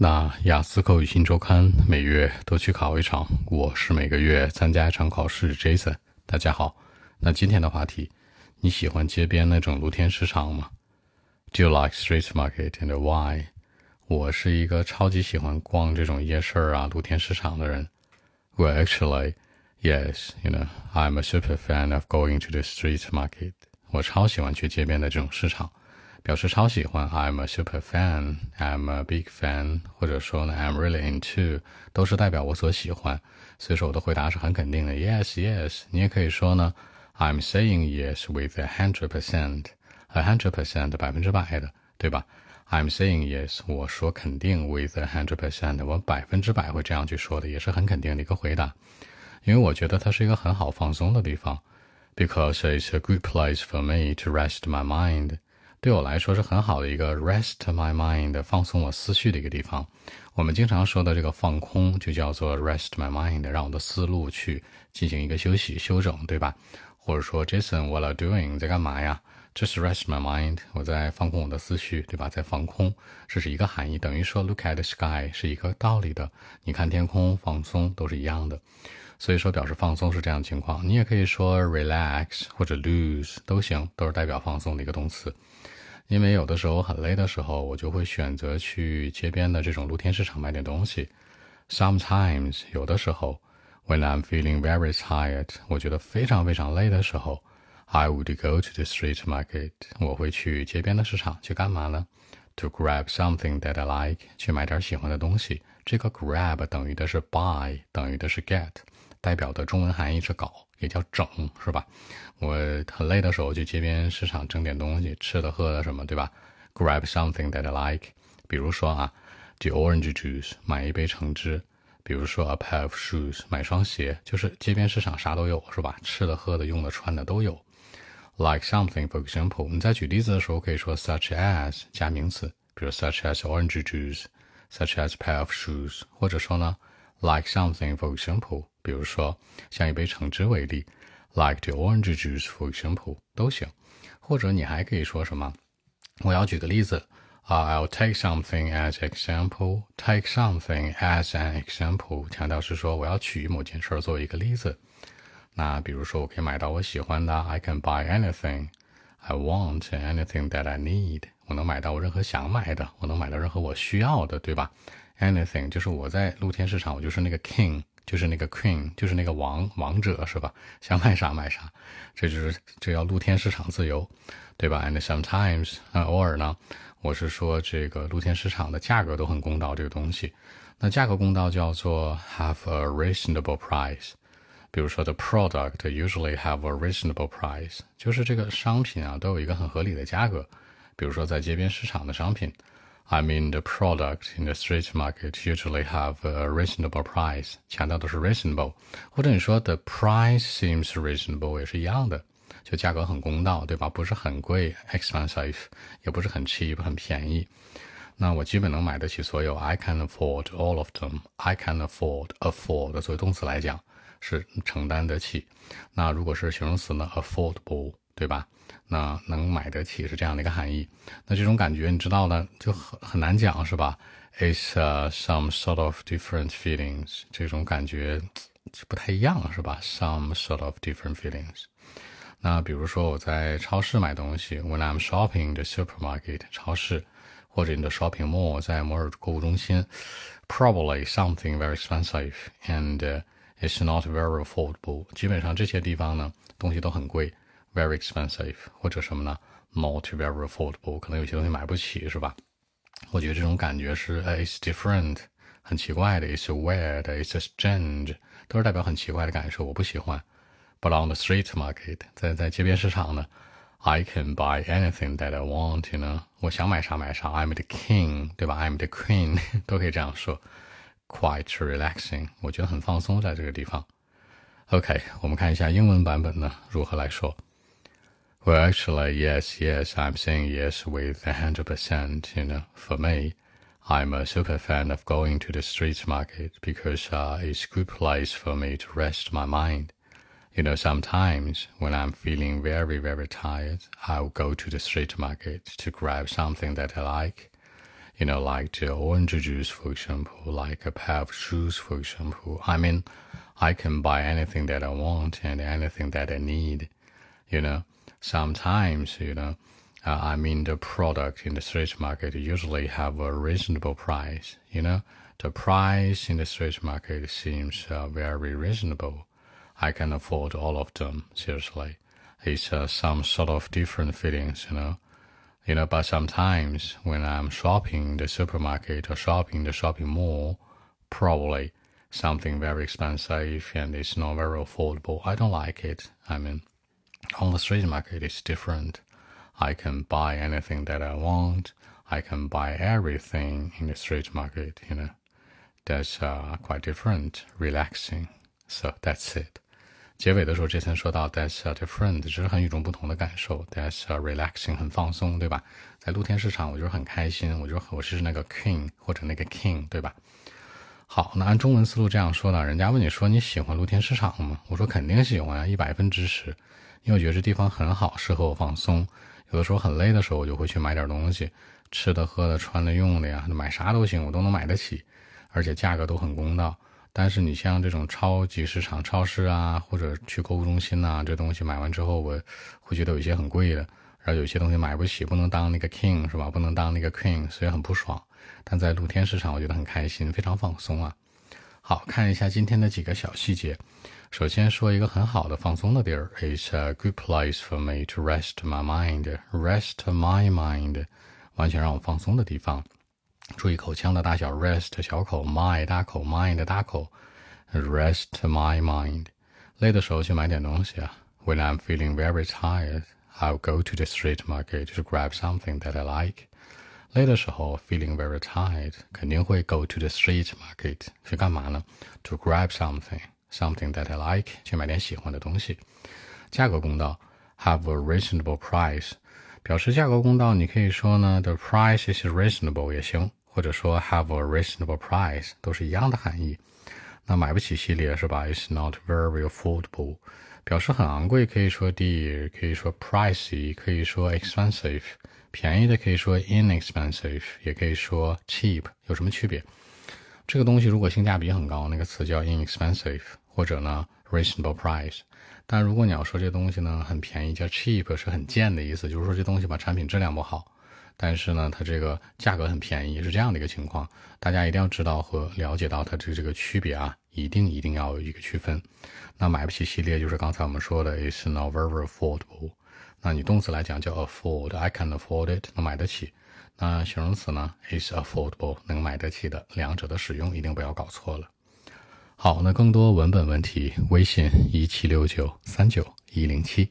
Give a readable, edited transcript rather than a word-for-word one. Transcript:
那雅思口语新周刊每月都去考一场，我是每个月参加一场考试。 Jason 大家好，那今天的话题，你喜欢街边那种露天市场吗？ Do you like street market and why? 我是一个超级喜欢逛这种夜市啊露天市场的人。 Well actually, yes, you know, I'm a super fan of going to the street market. 我超喜欢去街边的这种市场，表示超喜欢 I'm a super fan, I'm a big fan, 或者说呢 I'm really into, 都是代表我所喜欢，所以说我的回答是很肯定的 Yes, yes. 你也可以说呢 I'm saying yes with 100%, 100%, 100%的，对吧？ I'm saying yes, 我说肯定 with 100%, 我100%会这样去说的，也是很肯定的一个回答，因为我觉得它是一个很好放松的地方 Because it's a good place for me to rest my mind.对我来说是很好的一个 rest my mind 放松我思绪的一个地方，我们经常说的这个放空就叫做 rest my mind， 让我的思路去进行一个休息休整，对吧？或者说 Jason what are you doing 在干嘛呀？这是 rest my mind， 我在放空我的思绪，对吧？在放空，这是一个含义，等于说 look at the sky 是一个道理的，你看天空放松都是一样的，所以说表示放松是这样的情况。你也可以说 relax 或者 lose 都行，都是代表放松的一个动词。因为有的时候很累的时候，我就会选择去街边的这种露天市场买点东西。Sometimes 有的时候 ，when I'm feeling very tired， 我觉得非常非常累的时候 ，I would go to the street market。我会去街边的市场去干嘛呢 ？To grab something that I like， 去买点喜欢的东西。这个 grab 等于的是 buy， 等于的是 get， 代表的中文含义是搞。也叫整，是吧？我很累的时候去街边市场整点东西，吃的喝的什么，对吧？ Grab something that I like， 比如说啊 ，the orange juice， 买一杯橙汁；比如说 a pair of shoes， 买双鞋。就是街边市场啥都有，是吧？吃的、喝的、用的、穿的都有。Like something for example， 你在举例子的时候可以说 such as 加名词，比如 such as orange juice，such as pair of shoes， 或者说呢 like something for example。比如说像一杯橙汁为例 like the orange juice for example 都行，或者你还可以说什么，我要举个例子、I'll take something as example， take something as an example 强调是说我要取某件事作为一个例子，那比如说我可以买到我喜欢的 I can buy anything I want and anything that I need 我能买到我任何想买的，我能买到任何我需要的，对吧？ anything 就是我在露天市场我就是那个 king就是那个 queen， 就是那个王者是吧？想买啥买啥，这叫露天市场自由，对吧 ？And sometimes， 偶尔呢，我是说这个露天市场的价格都很公道，这个东西，那价格公道叫做 have a reasonable price。比如说 the product usually have a reasonable price， 就是这个商品啊都有一个很合理的价格。比如说在街边市场的商品。I mean the product in the street market usually have a reasonable price 强调的是 reasonable 或者你说 the price seems reasonable 也是一样的，就价格很公道，对吧？不是很贵 expensive 也不是很 cheap 很便宜，那我基本能买得起所有 I can afford all of them I can afford 作为动词来讲是承担得起，那如果是形容词呢 affordable对吧？那能买得起是这样的一个含义。那这种感觉你知道呢，就很难讲是吧 ？It's、some sort of different feelings， 这种感觉不太一样是吧 ？Some sort of different feelings。那比如说我在超市买东西 ，When I'm shopping the supermarket， 超市或者你的 shopping mall 在摩尔购物中心 ，Probably something very expensive and、it's not very affordable。基本上这些地方呢，东西都很贵。Very expensive 或者什么呢 Not very affordable 可能有些东西买不起是吧，我觉得这种感觉是 It's different 很奇怪的 It's weird It's strange 都是代表很奇怪的感受，我不喜欢 But on the street market 在街边市场呢 I can buy anything that I want 呢，我想买啥买啥 I'm the king 对吧 I'm the queen 都可以这样说 Quite relaxing 我觉得很放松在这个地方。 OK 我们看一下英文版本呢如何来说。Well, actually, yes, yes, I'm saying yes with 100%, you know, for me, I'm a super fan of going to the street market because it's a good place for me to rest my mind. You know, sometimes when I'm feeling very, very tired, I'll go to the street market to grab something that I like. like the orange juice, for example, like a pair of shoes, for example. I mean, I can buy anything that I want and anything that I need, Sometimes, the product in the street market usually have a reasonable price, The price in the street market seems very reasonable. I can afford all of them, seriously. It's some sort of different feelings, But sometimes when I'm shopping the supermarket or shopping the shopping mall, probably something very expensive and it's not very affordable. I don't like it. I mean, on the street market it's different. I can buy anything that I want. I can buy everything in the street market, That's quite different, relaxing. So that's it. 结尾的时候之前说到 that's different 只是很与众不同的感受 that's relaxing 很放松对吧在露天市场我就是很开心我是那个 queen 或者那个 king 对吧好那按中文思路这样说呢人家问你说你喜欢露天市场吗我说肯定喜欢啊100%因为我觉得这地方很好适合我放松有的时候很累的时候我就会去买点东西吃的喝的穿的用的呀买啥都行我都能买得起而且价格都很公道但是你像这种超级市场超市啊或者去购物中心啊这东西买完之后我会觉得有些很贵的然后有些东西买不起不能当那个 king 是吧不能当那个 queen 所以很不爽但在露天市场我觉得很开心非常放松啊好看一下今天的几个小细节首先说一个很好的放松的地儿 It's a good place for me to rest my mind 完全让我放松的地方注意口腔的大小 rest 小口 my 大口 mind 大口 rest my mind 累的时候去买点东西啊 When I'm feeling very tired I'll go to the street market to grab something that I like 累的时候 feeling very tired 肯定会 go to the street market 去干嘛呢 To grab something that I like 去买点喜欢的东西价格公道 Have a reasonable price 表示价格公道你可以说呢 The price is reasonable 也行或者说 have a reasonable price 都是一样的含义那买不起系列是吧 It's not very affordable 表示很昂贵可以说 dear 可以说 pricey 可以说 expensive 便宜的可以说 inexpensive 也可以说 cheap 有什么区别这个东西如果性价比很高那个词叫 inexpensive 或者呢 reasonable price 但如果你要说这东西呢很便宜叫 cheap 是很贱的意思就是说这东西把产品质量不好但是呢它这个价格很便宜是这样的一个情况大家一定要知道和了解到它这个区别啊一定要有一个区分那买不起系列就是刚才我们说的 It's not very affordable 那你动词来讲叫 afford I can afford it 能买得起那形容词呢 It's affordable 能买得起的两者的使用一定不要搞错了好那更多文本问题微信176939107